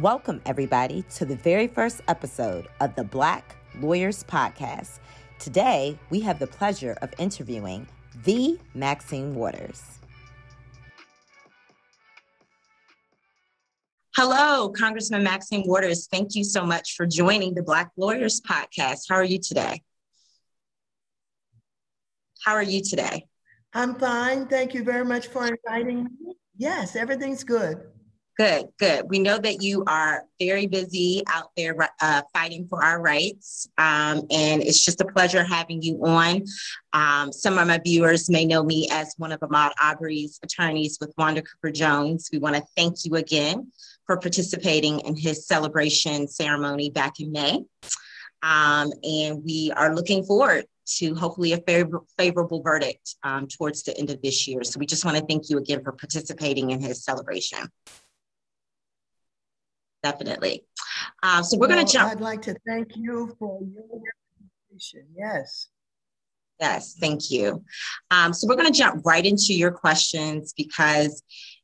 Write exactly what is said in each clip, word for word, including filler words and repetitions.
Welcome, everybody, to the very first episode of the Black Lawyers Podcast. Today, we have the pleasure of interviewing the Maxine Waters. Hello, Congressman Maxine Waters. Thank you so much for joining the Black Lawyers Podcast. How are you today? How are you today? I'm fine. Thank you very much for inviting me. Yes, everything's good. Good, good. We know that you are very busy out there uh, fighting for our rights, um, and it's just a pleasure having you on. Um, some of my viewers may know me as one of Ahmaud Arbery's attorneys with Wanda Cooper Jones. We want to thank you again for participating in his celebration ceremony back in May, um, and we are looking forward to hopefully a favor- favorable verdict um, towards the end of this year. So we just want to thank you again for participating in his celebration. Definitely. Uh, so we're well, going to jump. I'd like to thank you for your representation. Yes. Yes, thank you. Um, so we're going to jump right into your questions because,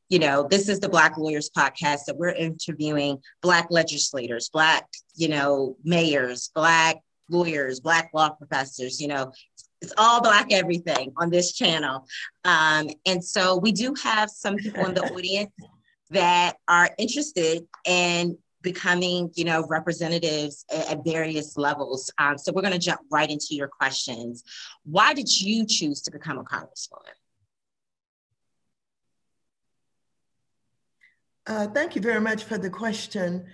you know, this is the Black Lawyers Podcast that we're interviewing Black legislators, Black, you know, mayors, Black lawyers, Black law professors, you know, it's all Black everything on this channel. Um, and so we do have some people in the audience that are interested in becoming, you know, representatives at various levels. Um, so we're going to jump right into your questions. Why did you choose to become a congresswoman? Uh, thank you very much for the question.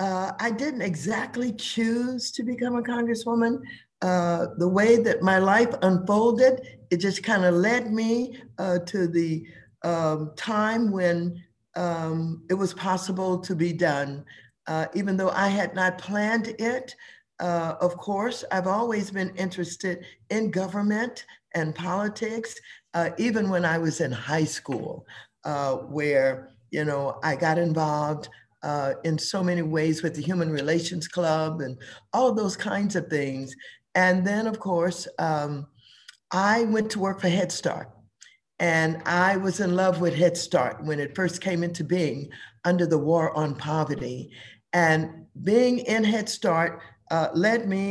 Uh, I didn't exactly choose to become a congresswoman. Uh, the way that my life unfolded, it just kind of led me uh, to the um, time when Um, it was possible to be done. Uh, even though I had not planned it, uh, of course, I've always been interested in government and politics, uh, even when I was in high school, uh, where, you know, I got involved uh, in so many ways with the Human Relations Club and all of those kinds of things. And then, of course, um, I went to work for Head Start. And I was in love with Head Start when it first came into being under the War on Poverty. And being in Head Start uh, led me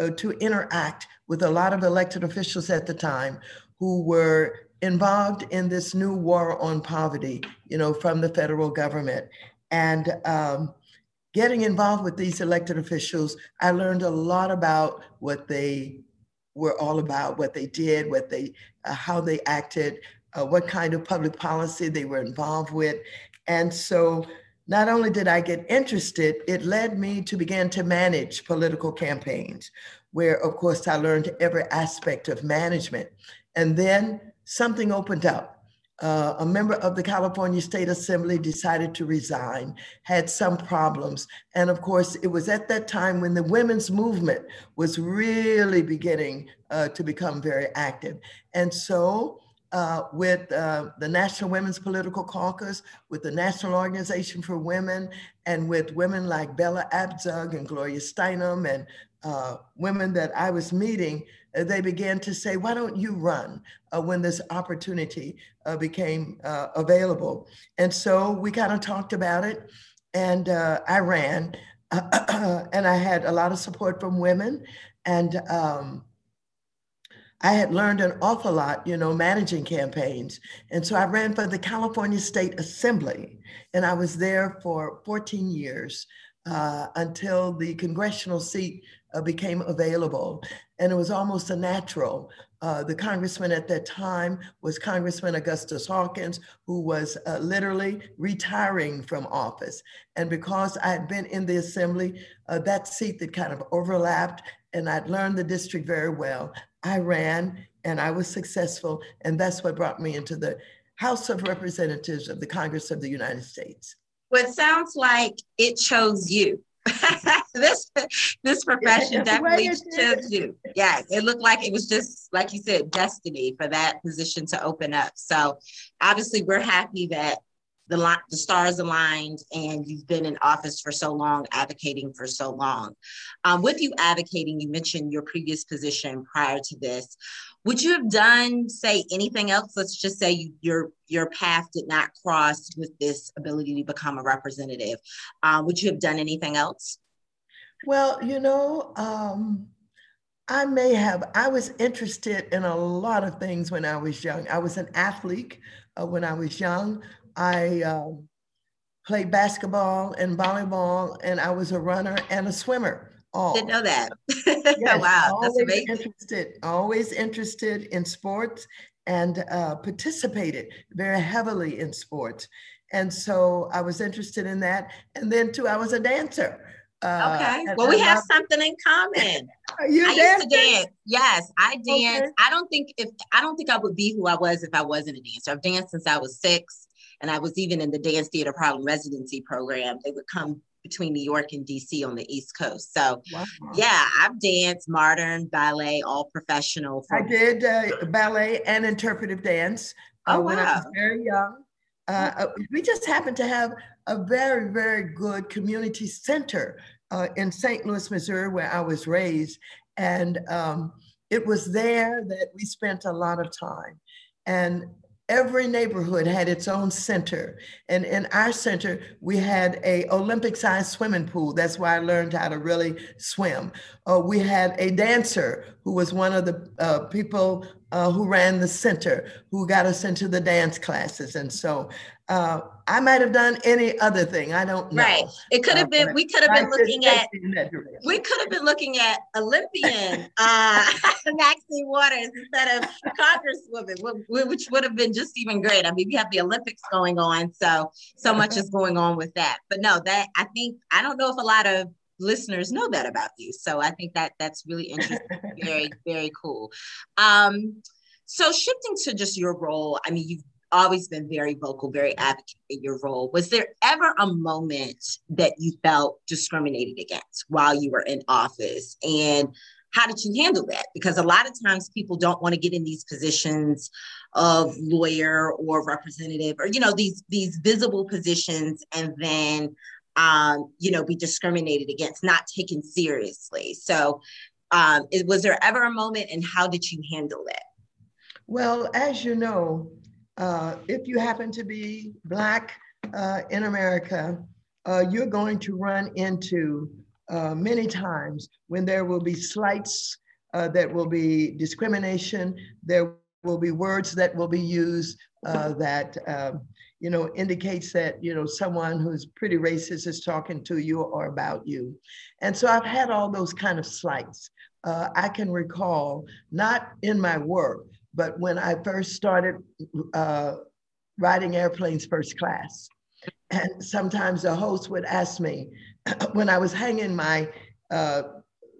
uh, to interact with a lot of elected officials at the time who were involved in this new war on poverty, you know, from the federal government. And um, getting involved with these elected officials, I learned a lot about what they were all about, what they did, what they, uh, how they acted, uh, what kind of public policy they were involved with. And so not only did I get interested, it led me to begin to manage political campaigns, where of course I learned every aspect of management. And then something opened up. Uh, a member of the California State Assembly decided to resign, had some problems. And of course, it was at that time when the women's movement was really beginning uh, to become very active. And so uh, with uh, the National Women's Political Caucus, with the National Organization for Women, and with women like Bella Abzug and Gloria Steinem and Uh, women that I was meeting, they began to say, why don't you run uh, when this opportunity uh, became uh, available? And so we kind of talked about it and uh, I ran and I had a lot of support from women and um, I had learned an awful lot, you know, managing campaigns. And so I ran for the California State Assembly and I was there for fourteen years uh, until the congressional seat became available. And it was almost a natural. Uh, the congressman at that time was Congressman Augustus Hawkins, who was uh, literally retiring from office. And because I had been in the assembly, uh, that seat that kind of overlapped and I'd learned the district very well. I ran and I was successful. And that's what brought me into the House of Representatives of the Congress of the United States. Well, it sounds like it chose you. this this profession yeah, definitely chose you. Yes, it looked like it was just, like you said, destiny for that position to open up. So obviously we're happy that the, li the stars aligned and you've been in office for so long, advocating for so long. Um, with you advocating, you mentioned your previous position prior to this. Would you have done, say, anything else? Let's just say you, your, your path did not cross with this ability to become a representative. Uh, would you have done anything else? Well, you know, um, I may have, I was interested in a lot of things when I was young. I was an athlete uh, when I was young. I uh, played basketball and volleyball, and I was a runner and a swimmer. All. Didn't know that. Yes, wow, always that's amazing. Interested, always interested in sports and uh, participated very heavily in sports. And so I was interested in that. And then too, I was a dancer. Uh, okay. Well, we have something in common. You I dancing? Used to dance. Yes, I dance. Okay. I don't think if I don't think I would be who I was if I wasn't a dancer. I've danced since I was six, and I was even in the dance theater problem residency program. They would come between New York and D C on the East Coast. So, wow. Yeah, I've danced modern, ballet, all professional. I did uh, ballet and interpretive dance uh, oh, wow. when I was very young. Uh, we just happened to have a very, very good community center uh, in Saint Louis, Missouri, where I was raised. And um, it was there that we spent a lot of time. And every neighborhood had its own center. And in our center, we had a Olympic-sized swimming pool. That's why I learned how to really swim. Uh, we had a dancer who was one of the uh, people Uh, who ran the center, who got us into the dance classes. And so uh, I might have done any other thing. I don't know. Right. It could have uh, been, we could have been looking at, we could have been looking at Olympian uh, Maxine Waters instead of Congresswoman, which would have been just even great. I mean, we have the Olympics going on. So, so much is going on with that. But no, that I think, I don't know if a lot of listeners know that about you. So I think that that's really interesting. Very, very cool. Um, so shifting to just your role, I mean, you've always been very vocal, very advocate in your role. Was there ever a moment that you felt discriminated against while you were in office? And how did you handle that? Because a lot of times people don't want to get in these positions of lawyer or representative or, you know, these, these visible positions and then Um, you know, be discriminated against, not taken seriously. So um, it, was there ever a moment and how did you handle it? Well, as you know, uh, if you happen to be Black uh, in America, uh, you're going to run into uh, many times when there will be slights, uh, that will be discrimination, there will be words that will be used uh, that uh, you know, indicates that, you know, someone who's pretty racist is talking to you or about you. And so I've had all those kind of slights. Uh, I can recall, not in my work, but when I first started uh, riding airplanes first class. And sometimes the host would ask me, when I was hanging my, uh,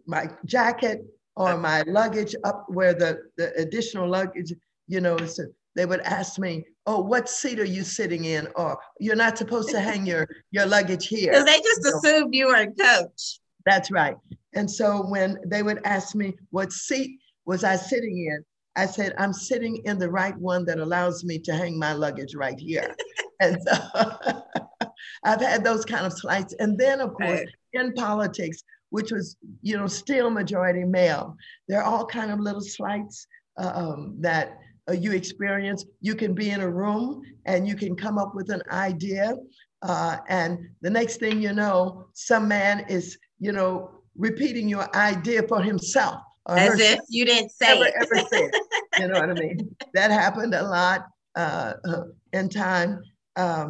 my jacket or my luggage up where the, the additional luggage, you know, it's a, they would ask me, oh, what seat are you sitting in? Or you're not supposed to hang your, your luggage here. Because they just so, assumed you were a coach. That's right. And so when they would ask me, what seat was I sitting in? I said, I'm sitting in the right one that allows me to hang my luggage right here. And so I've had those kind of slights. And then of course, right. in politics, which was, you know, still majority male, there are all kind of little slights um, that, Uh, you experience. You can be in a room and you can come up with an idea. Uh, and the next thing you know, some man is, you know, repeating your idea for himself. As if you didn't say it. Ever, ever said. You know what I mean? That happened a lot uh, in time. Um,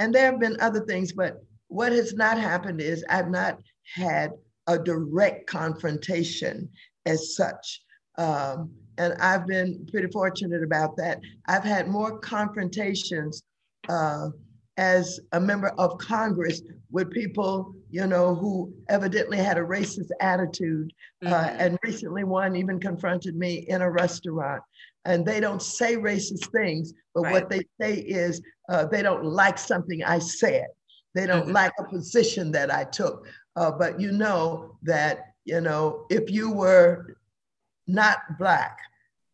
and there have been other things, but what has not happened is I've not had a direct confrontation as such. Um, And I've been pretty fortunate about that. I've had more confrontations uh, as a member of Congress with people, you know, who evidently had a racist attitude. Uh, mm-hmm. And recently one even confronted me in a restaurant. And they don't say racist things, but right. what they say is uh, they don't like something I said. They don't mm-hmm. like a position that I took. Uh, but you know that, you know, if you were not Black,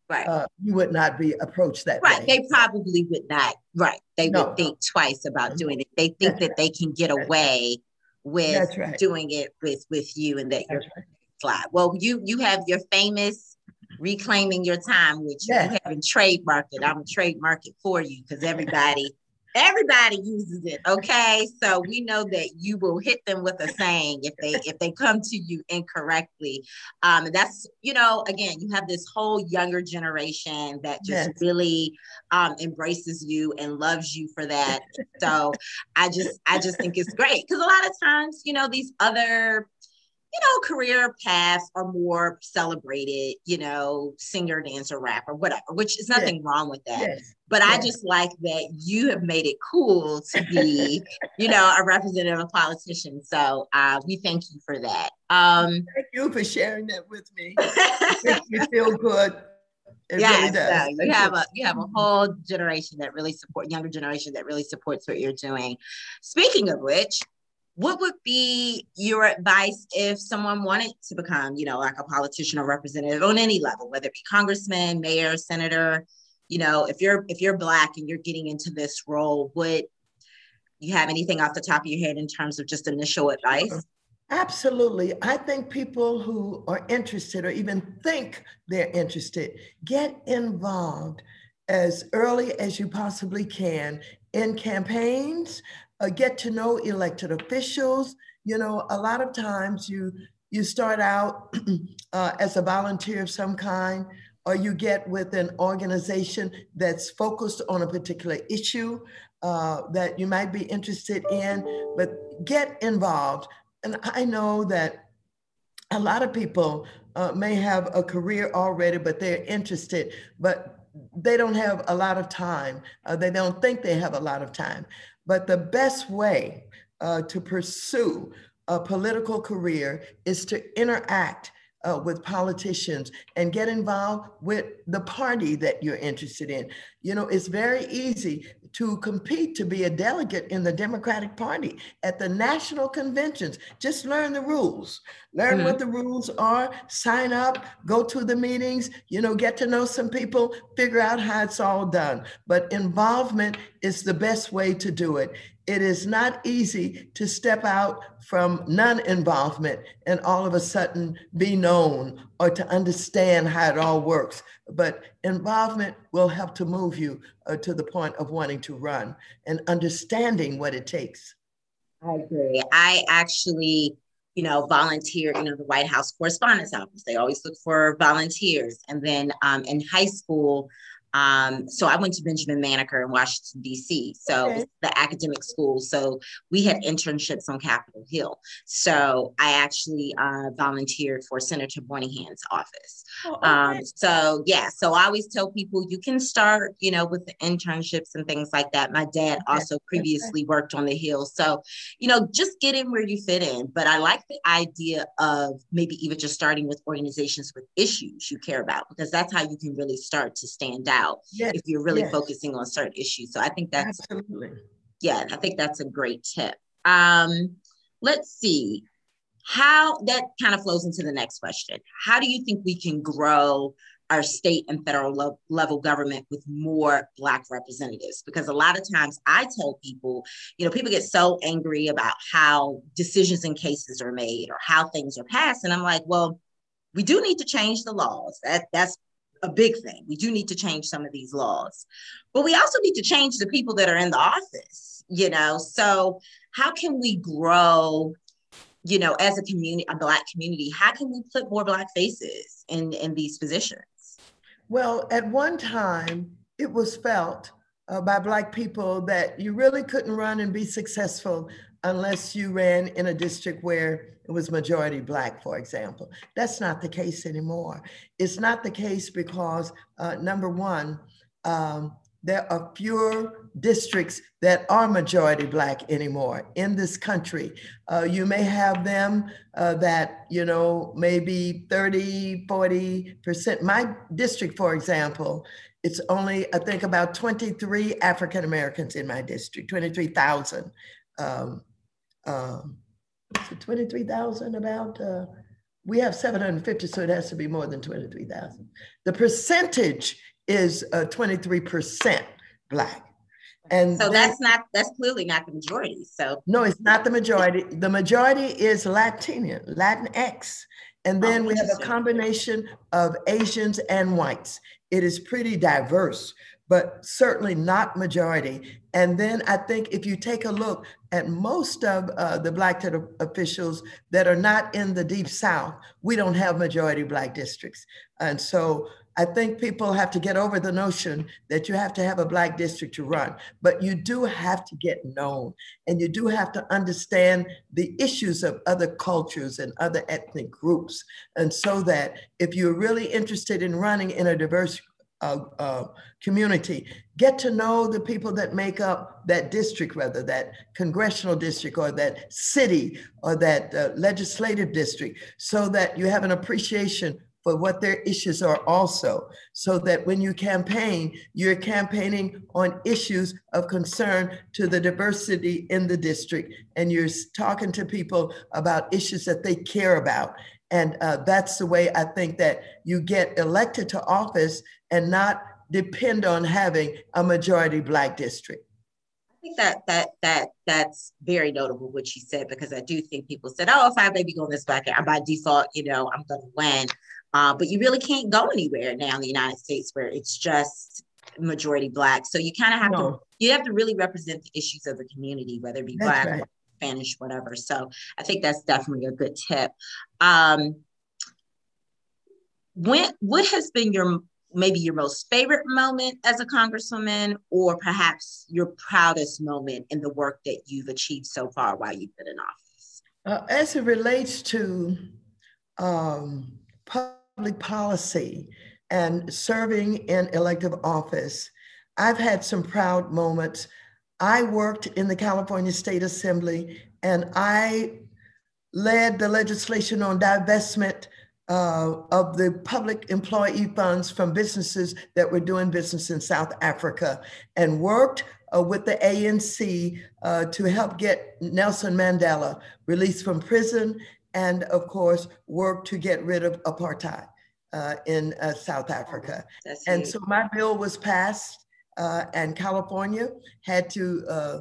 right. uh, you would not be approached that way. Right, they probably would not. Right, they no. would think twice about doing it. They think That's that right. they can get away with right. doing it with with you, and that That's you're fly. Right. Well, you you have your famous Reclaiming Your Time, which yes. you haven't trademarked it. I'm gonna trademark it for you because everybody everybody uses it. Okay, so we know that you will hit them with a saying if they if they come to you incorrectly. Um, and that's, you know, again, you have this whole younger generation that just yes. really um, embraces you and loves you for that. So I just I just think it's great because a lot of times, you know, these other you know, career paths are more celebrated, you know, singer, dancer, rapper, whatever, which is nothing yes. wrong with that. Yes. But yes. I just like that you have made it cool to be, you know, a representative, a politician. So uh, we thank you for that. Um, thank you for sharing that with me. It makes me feel good. It yeah, really does. So you have a you have a whole generation that really support, younger generation that really supports what you're doing. Speaking of which, what would be your advice if someone wanted to become, you know, like a politician or representative on any level, whether it be congressman, mayor, senator? You know, if you're if you're Black and you're getting into this role, would you have anything off the top of your head in terms of just initial advice? Absolutely. I think people who are interested or even think they're interested, get involved as early as you possibly can in campaigns. Uh, get to know elected officials. You know, a lot of times you you start out uh, as a volunteer of some kind, or you get with an organization that's focused on a particular issue uh, that you might be interested in, but get involved. And I know that a lot of people uh, may have a career already, but they're interested, but they don't have a lot of time. Uh, they don't think they have a lot of time. But the best way uh, to pursue a political career is to interact uh, with politicians and get involved with the party that you're interested in. You know, it's very easy to compete to be a delegate in the Democratic Party at the national conventions. Just learn the rules, learn mm-hmm. what the rules are, sign up, go to the meetings, you know, get to know some people, figure out how it's all done. But involvement is the best way to do it. It is not easy to step out from non-involvement and all of a sudden be known or to understand how it all works. But involvement will help to move you uh, to the point of wanting to run and understanding what it takes. I agree. I actually, you know, volunteered in you know, the White House Correspondents' Office. They always look for volunteers. And then um, in high school, Um, so I went to Benjamin Maniker in Washington, D C. So okay. the academic school. So we had internships on Capitol Hill. So I actually uh, volunteered for Senator Boyne Han's office. Oh, okay. um, so yeah, so I always tell people you can start, you know, with the internships and things like that. My dad also previously worked on the Hill. So, you know, just get in where you fit in. But I like the idea of maybe even just starting with organizations with issues you care about, because that's how you can really start to stand out. Out yes, if you're really yes. focusing on certain issues. So I think that's absolutely yeah I think that's a great tip. Um let's see, how that kind of flows into the next question. How do you think we can grow our state and federal lo- level government with more Black representatives? Because a lot of times I tell people, you know, people get so angry about how decisions and cases are made or how things are passed, and I'm like, well, we do need to change the laws. That that's a big thing. We do need to change some of these laws, but we also need to change the people that are in the office, you know? So how can we grow, you know, as a community, a Black community, how can we put more Black faces in, in these positions? Well, at one time it was felt uh, by Black people that you really couldn't run and be successful unless you ran in a district where it was majority Black, for example. That's not the case anymore. It's not the case because uh, number one, um, there are fewer districts that are majority Black anymore in this country. Uh, you may have them uh, that, you know, maybe thirty, forty percent. My district, for example, it's only, I think, about twenty-three African-Americans in my district, twenty-three thousand. Um, um, so twenty-three thousand about, uh, We have seven hundred fifty, so it has to be more than twenty-three thousand. The percentage is uh, twenty-three percent Black. And so then, that's not, that's clearly not the majority. So no, it's not the majority. The majority is Latino, Latinx. And then we have a combination of Asians and whites. It is pretty diverse, but certainly not majority. And then I think if you take a look at most of uh, the Black officials that are not in the Deep South, we don't have majority Black districts. And so I think people have to get over the notion that you have to have a Black district to run, but you do have to get known, and you do have to understand the issues of other cultures and other ethnic groups. And so that if you're really interested in running in a diverse uh, uh, community, get to know the people that make up that district, whether that congressional district or that city or that uh, legislative district, so that you have an appreciation but what their issues are also, so that when you campaign, you're campaigning on issues of concern to the diversity in the district, and you're talking to people about issues that they care about. And uh, that's the way I think that you get elected to office and not depend on having a majority Black district. I think that that that that's very notable what you said, because I do think people said, oh, if I maybe go in this Black, I'm by default, you know, I'm going to win. Uh, but you really can't go anywhere now in the United States where it's just majority Black. So you kind of have no. to, you have to really represent the issues of the community, whether it be that's Black, right. Spanish, whatever. So I think that's definitely a good tip. Um, when, what has been your, maybe your most favorite moment as a congresswoman, or perhaps your proudest moment in the work that you've achieved so far while you've been in office? Uh, as it relates to um, public policy and serving in elective office, I've had some proud moments. I worked in the California State Assembly, and I led the legislation on divestment uh, of the public employee funds from businesses that were doing business in South Africa, and worked uh, with the A N C uh, to help get Nelson Mandela released from prison, and of course, work to get rid of apartheid uh, in uh, South Africa. That's and huge. So my bill was passed, uh, and California had to uh,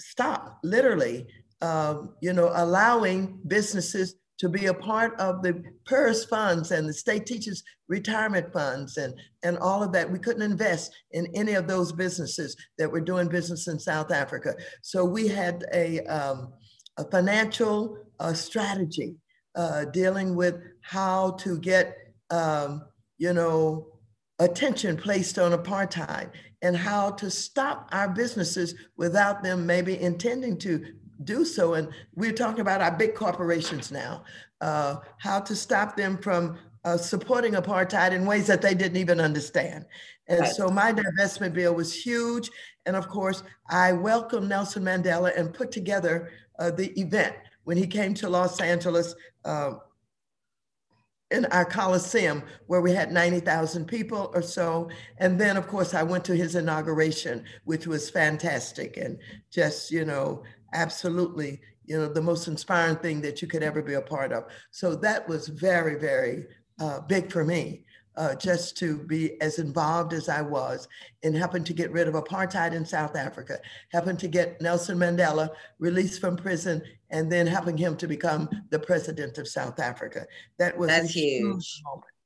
stop, literally, um, you know, allowing businesses to be a part of the P E R S funds and the state teachers' retirement funds and, and all of that. We couldn't invest in any of those businesses that were doing business in South Africa. So we had a, um, a financial a strategy uh, dealing with how to get, um, you know, attention placed on apartheid, and how to stop our businesses without them maybe intending to do so. And we're talking about our big corporations now, uh, how to stop them from uh, supporting apartheid in ways that they didn't even understand. And right. So my divestment bill was huge. And of course, I welcomed Nelson Mandela and put together uh, the event when he came to Los Angeles uh, in our Coliseum, where we had ninety thousand people or so. And then, of course, I went to his inauguration, which was fantastic, and just, you know, absolutely, you know, the most inspiring thing that you could ever be a part of. So that was very, very uh, big for me, uh, just to be as involved as I was in helping to get rid of apartheid in South Africa, helping to get Nelson Mandela released from prison, and then helping him to become the president of South Africa. That was That's huge. huge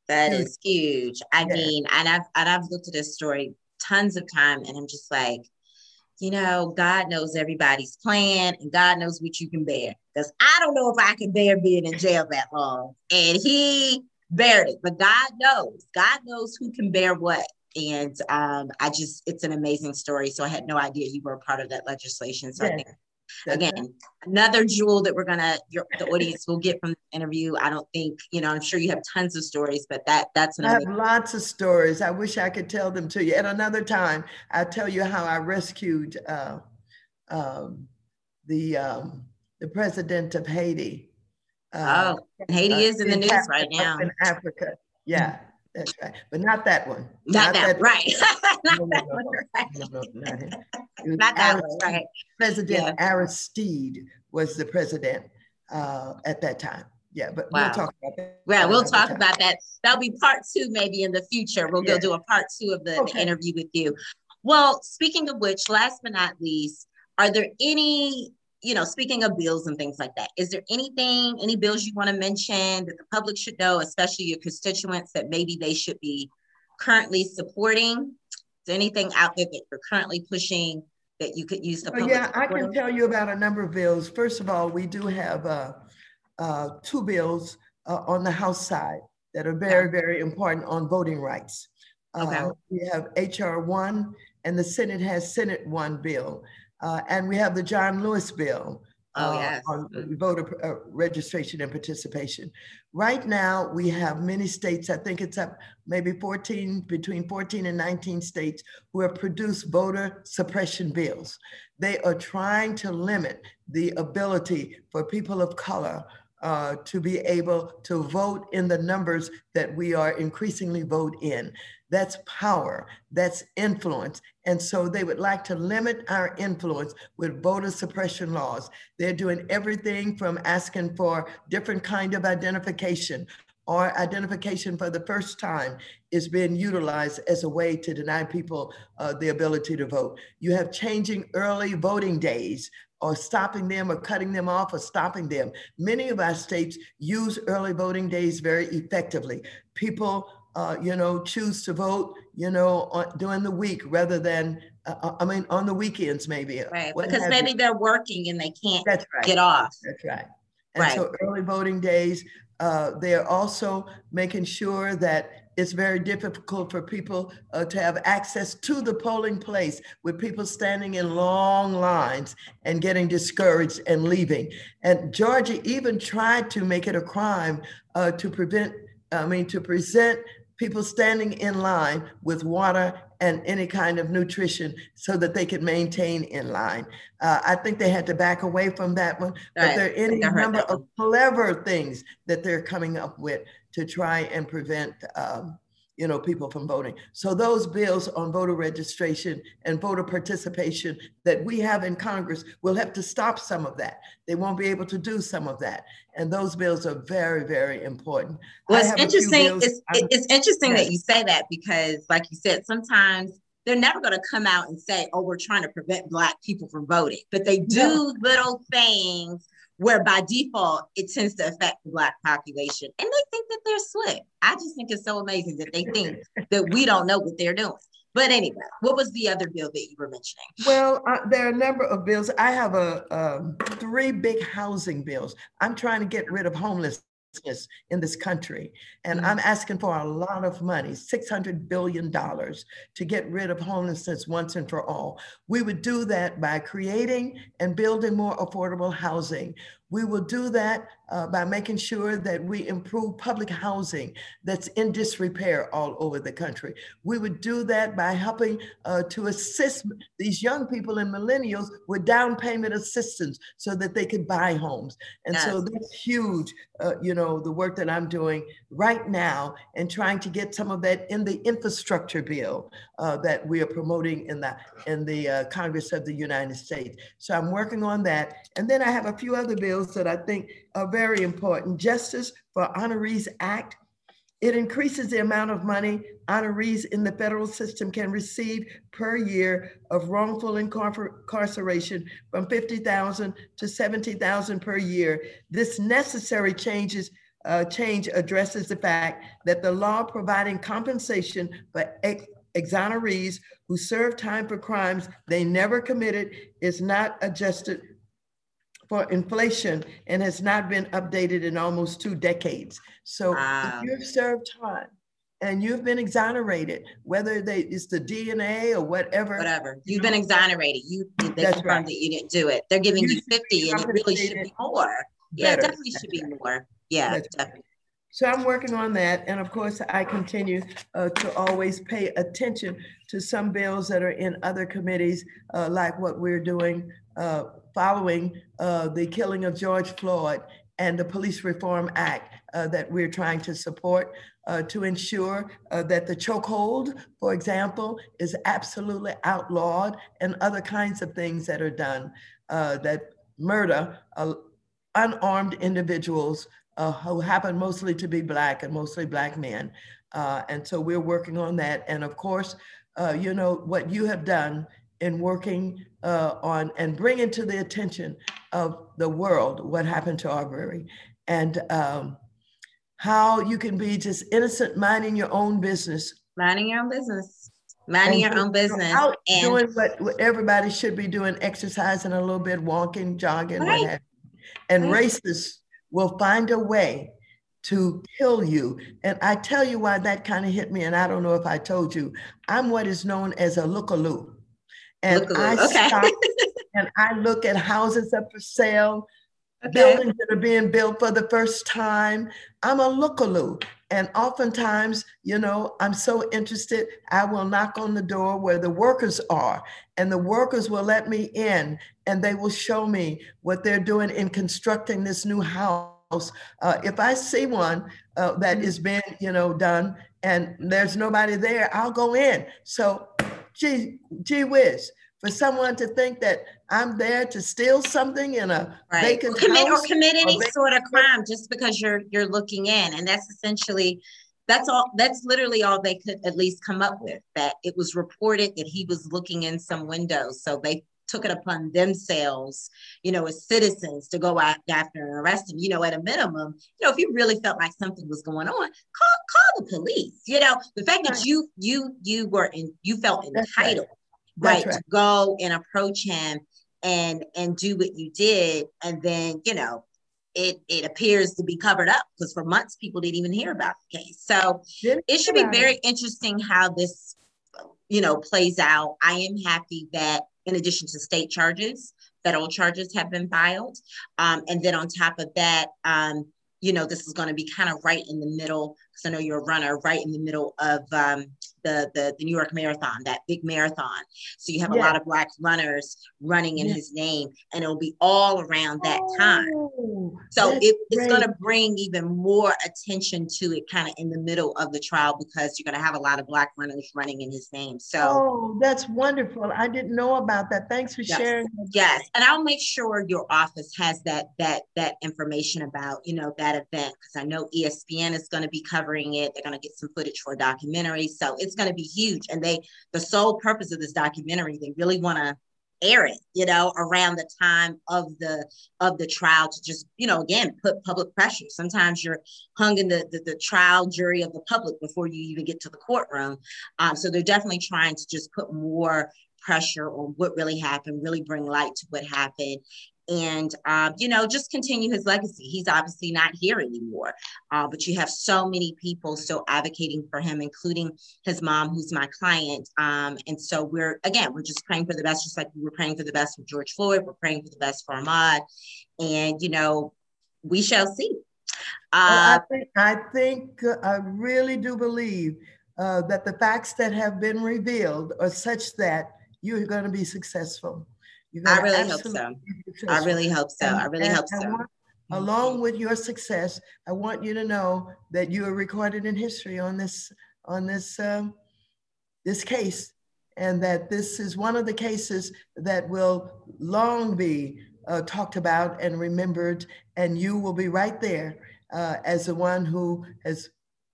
that huge. is huge. I yeah. mean, and I've, and I've looked at this story tons of times, and I'm just like, you know, God knows everybody's plan, and God knows what you can bear. Because I don't know if I can bear being in jail that long. And he bared it, but God knows. God knows who can bear what. And um, I just, it's an amazing story. So I had no idea you were a part of that legislation. So yeah. I think Again, another jewel that we're gonna, your, the audience will get from the interview. I don't think, you know, I'm sure you have tons of stories, but that that's another. I have lots of stories. I wish I could tell them to you. At another time, I'll tell you how I rescued uh, um, the um, the president of Haiti. Uh, oh, Haiti uh, is in the news Africa, right now. In Africa, yeah, that's right. But not that one. Not, not that, that one. right. not no, that no, one, right. No, no, not him. Not that Aristide, one, right? President yeah. Aristide was the president uh, at that time. yeah, but wow. we'll talk about that. Yeah, we'll talk about that. That'll be part two maybe in the future. We'll yeah. go do a part two of the, okay. the interview with you. Well, speaking of which, last but not least, are there any, you know, speaking of bills and things like that, is there anything, any bills you want to mention that the public should know, especially your constituents, that maybe they should be currently supporting? Is there anything out there that you're currently pushing that you could use the public? Oh, yeah, support? I can tell you about a number of bills. First of all, we do have uh, uh, two bills uh, on the House side that are very, okay. very important on voting rights. Uh, okay. We have H R one, and the Senate has Senate one bill. Uh, and we have the John Lewis bill uh, oh, yes. on voter uh, registration and participation. Right now, we have many states, I think it's up maybe fourteen, between fourteen and nineteen states who have produced voter suppression bills. They are trying to limit the ability for people of color uh, to be able to vote in the numbers that we are increasingly vote in. That's power, that's influence. And so they would like to limit our influence with voter suppression laws. They're doing everything from asking for different kind of identification, or identification for the first time is being utilized as a way to deny people uh, the ability to vote. You have changing early voting days, or stopping them, or cutting them off, or stopping them. Many of our states use early voting days very effectively. People Uh, you know, choose to vote, you know, on, during the week rather than, uh, I mean, on the weekends maybe. Right, because maybe they're working and they can't That's right. get off. That's right. And right. so early voting days, uh, they're also making sure that it's very difficult for people uh, to have access to the polling place, with people standing in long lines and getting discouraged and leaving. And Georgia even tried to make it a crime uh, to prevent, I mean, to present people standing in line with water and any kind of nutrition so that they could maintain in line. Uh, I think they had to back away from that one, but right. there are any number of clever things that they're coming up with to try and prevent um, you know, people from voting. So those bills on voter registration and voter participation that we have in Congress will have to stop some of that. They won't be able to do some of that. And those bills are very, very important. Well, it's interesting, it's, it's interesting that you say that, because like you said, sometimes they're never going to come out and say, oh, we're trying to prevent Black people from voting, but they do yeah. little things where by default, it tends to affect the Black population. And they think that they're slick. I just think it's so amazing that they think that we don't know what they're doing. But anyway, what was the other bill that you were mentioning? Well, uh, there are a number of bills. I have a, a three big housing bills. I'm trying to get rid of homelessness in this country. And mm-hmm. I'm asking for a lot of money, six hundred billion dollars, to get rid of homelessness once and for all. We would do that by creating and building more affordable housing. We will do that uh, by making sure that we improve public housing that's in disrepair all over the country. We would do that by helping uh, to assist these young people and millennials with down payment assistance so that they could buy homes. And yes. so that's huge, uh, you know, the work that I'm doing right now and trying to get some of that in the infrastructure bill uh, that we are promoting in the, in the uh, Congress of the United States. So I'm working on that. And then I have a few other bills that I think are very important. Justice for Honorees Act. It increases the amount of money honorees in the federal system can receive per year of wrongful incarceration from fifty thousand dollars to seventy thousand dollars per year. This necessary changes, uh, change addresses the fact that the law providing compensation for ex exonerees who serve time for crimes they never committed is not adjusted for inflation and has not been updated in almost two decades. So wow. if you've served time and you've been exonerated, whether they, it's the D N A or whatever. Whatever, you've been exonerated. You, they confirmed right. that you didn't do it. They're giving you, you fifty and it really should be more. Better. Yeah, it definitely should That's be right. more. Yeah, That's definitely. Right. So I'm working on that. And of course, I continue uh, to always pay attention to some bills that are in other committees, uh, like what we're doing uh, following uh, the killing of George Floyd and the Police Reform Act uh, that we're trying to support uh, to ensure uh, that the chokehold, for example, is absolutely outlawed, and other kinds of things that are done uh, that murder uh, unarmed individuals uh, who happen mostly to be Black and mostly Black men. Uh, and so we're working on that. And of course, uh, you know, what you have done in working uh, on and bringing to the attention of the world what happened to Arbery, and um, how you can be just innocent, minding your own business. Minding your own business. Minding your own business. Out and doing what, what everybody should be doing, exercising a little bit, walking, jogging, right. What have you. And right. Racists will find a way to kill you. And I tell you why that kind of hit me, and I don't know if I told you. I'm what is known as a lookaloo. And look-a-loo. I okay. stop and I look at houses up for sale, okay. buildings that are being built for the first time. I'm a lookaloo. And oftentimes, you know, I'm so interested, I will knock on the door where the workers are, and the workers will let me in, and they will show me what they're doing in constructing this new house. Uh, if I see one uh, that is being, you know, done, and there's nobody there, I'll go in. So, gee, gee whiz, for someone to think that I'm there to steal something in a right. vacant or commit, house, or commit any or sort of crime just because you're you're looking in, and that's essentially that's all that's literally all they could at least come up with. That it was reported that he was looking in some windows, so they took it upon themselves, you know, as citizens to go out after and arrest him. You know, at a minimum, you know, if you really felt like something was going on, call call the police. You know, the fact that you you you were in you felt entitled. Right, right to go and approach him and and do what you did, and then you know it it appears to be covered up because for months people didn't even hear about the case. So it should be very interesting how this you know plays out. I am happy that in addition to state charges, federal charges have been filed, um, and then on top of that, um, you know this is going to be kind of right in the middle because I know you're a runner, right in the middle of. Um, The, the the New York Marathon, that big marathon. So you have yeah. a lot of Black runners running in yeah. his name, and it'll be all around that time. Oh, so it, it's going to bring even more attention to it kind of in the middle of the trial because you're going to have a lot of Black runners running in his name. So oh, that's wonderful. I didn't know about that. Thanks for yes. sharing. Yes. And I'll make sure your office has that that that information about, you know, that event, because I know E S P N is going to be covering it. They're going to get some footage for a documentary. So it's It's going to be huge, and they the sole purpose of this documentary, they really want to air it, you know, around the time of the of the trial to just, you know, again put public pressure. Sometimes you're hung in the the, the trial jury of the public before you even get to the courtroom. Um, so they're definitely trying to just put more pressure on what really happened, really bring light to what happened. And, um, you know, just continue his legacy. He's obviously not here anymore, uh, but you have so many people still advocating for him, including his mom, who's my client. Um, and so we're, again, we're just praying for the best, just like we were praying for the best for George Floyd. We're praying for the best for Ahmaud. And, you know, we shall see. Uh, well, I think, I think uh, I really do believe uh, that the facts that have been revealed are such that you're going to be successful. I really hope so. I really hope so. I really hope so. Want, mm-hmm. Along with your success, I want you to know that you are recorded in history on this on this um, this case, and that this is one of the cases that will long be uh, talked about and remembered, and you will be right there uh, as the one who has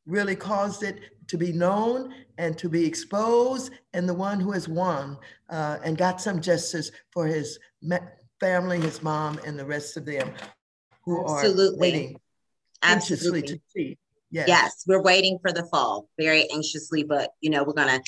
really caused it to be known and to be exposed, and the one who has won uh, and got some justice for his family, his mom, and the rest of them who Absolutely. Are waiting Absolutely. Anxiously to see. Yes. Yes, we're waiting for the fall very anxiously, but you know, we're gonna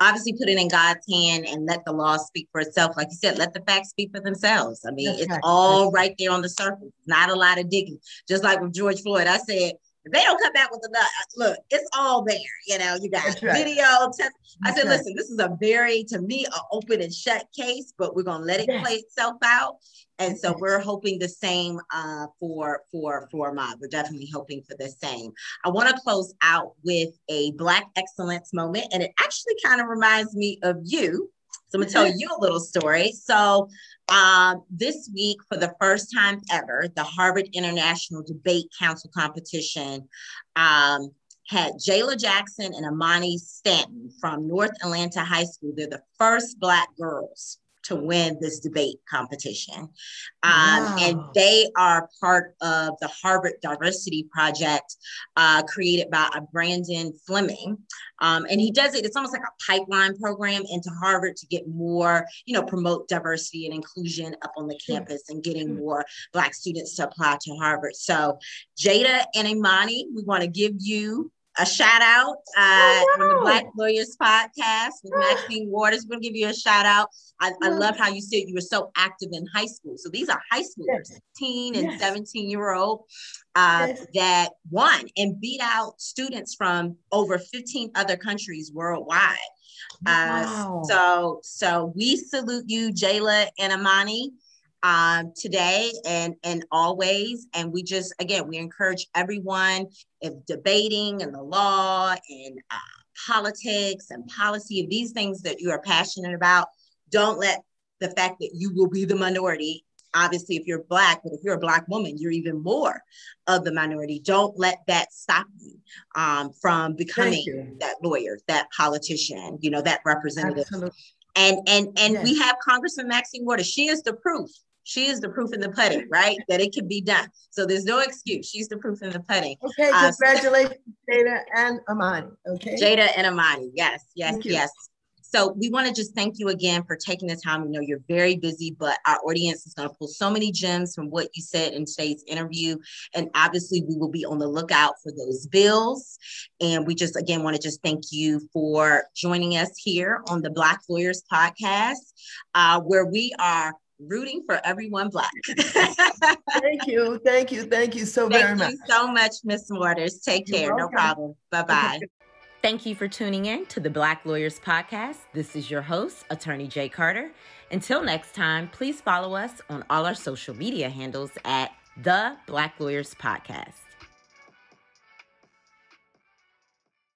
obviously put it in God's hand and let the law speak for itself. Like you said, let the facts speak for themselves. I mean, That's it's right. all right there on the surface, not a lot of digging. Just like with George Floyd, I said, if they don't come back with the nut, look, it's all there. You know, you got That's video. Right. Test. I said, right. listen, this is a very, to me, an open and shut case, but we're going to let it yes. play itself out. And so yes. we're hoping the same uh, for, for, for Ahmaud. We're definitely hoping for the same. I want to close out with a Black excellence moment. And it actually kind of reminds me of you. So I'm going to tell you a little story. So um, this week, for the first time ever, the Harvard International Debate Council competition um, had Jayla Jackson and Imani Stanton from North Atlanta High School. They're the first Black girls to win this debate competition. Um, wow. And they are part of the Harvard Diversity Project uh, created by Brandon Fleming. Um, and he does it, it's almost like a pipeline program into Harvard to get more, you know, promote diversity and inclusion up on the campus and getting more Black students to apply to Harvard. So Jada and Imani, we want to give you a shout out uh, from the Black Lawyers Podcast with Maxine Waters. We're going to give you a shout out. I, I love how you said you were so active in high school. So these are high schoolers, sixteen and seventeen year old uh, yes. that won and beat out students from over fifteen other countries worldwide. Uh, wow. So, so we salute you, Jayla and Imani, um, today and, and always. And we just, again, we encourage everyone if debating and the law and uh, politics and policy, if these things that you are passionate about, don't let the fact that you will be the minority, obviously if you're Black, but if you're a Black woman, you're even more of the minority. Don't let that stop you um, from becoming you. that lawyer, that politician, you know, that representative. Absolutely. And and and yes. we have Congressman Maxine Waters. She is the proof. She is the proof in the pudding, right? That it can be done. So there's no excuse. She's the proof in the pudding. Okay, uh, congratulations, so Jada and Imani, okay? Jada and Imani, yes, yes, thank yes. You. So we want to just thank you again for taking the time. We know you're very busy, but our audience is going to pull so many gems from what you said in today's interview. And obviously we will be on the lookout for those bills. And we just, again, want to just thank you for joining us here on the Black Lawyers Podcast, uh, where we are rooting for everyone Black. Thank you. Thank you. Thank you so thank very much. Thank you so much, Miz Waters. Take you're care. Welcome. No problem. Bye-bye. Thank you for tuning in to the Black Lawyers Podcast. This is your host, Attorney Jay Carter. Until next time, please follow us on all our social media handles at The Black Lawyers Podcast.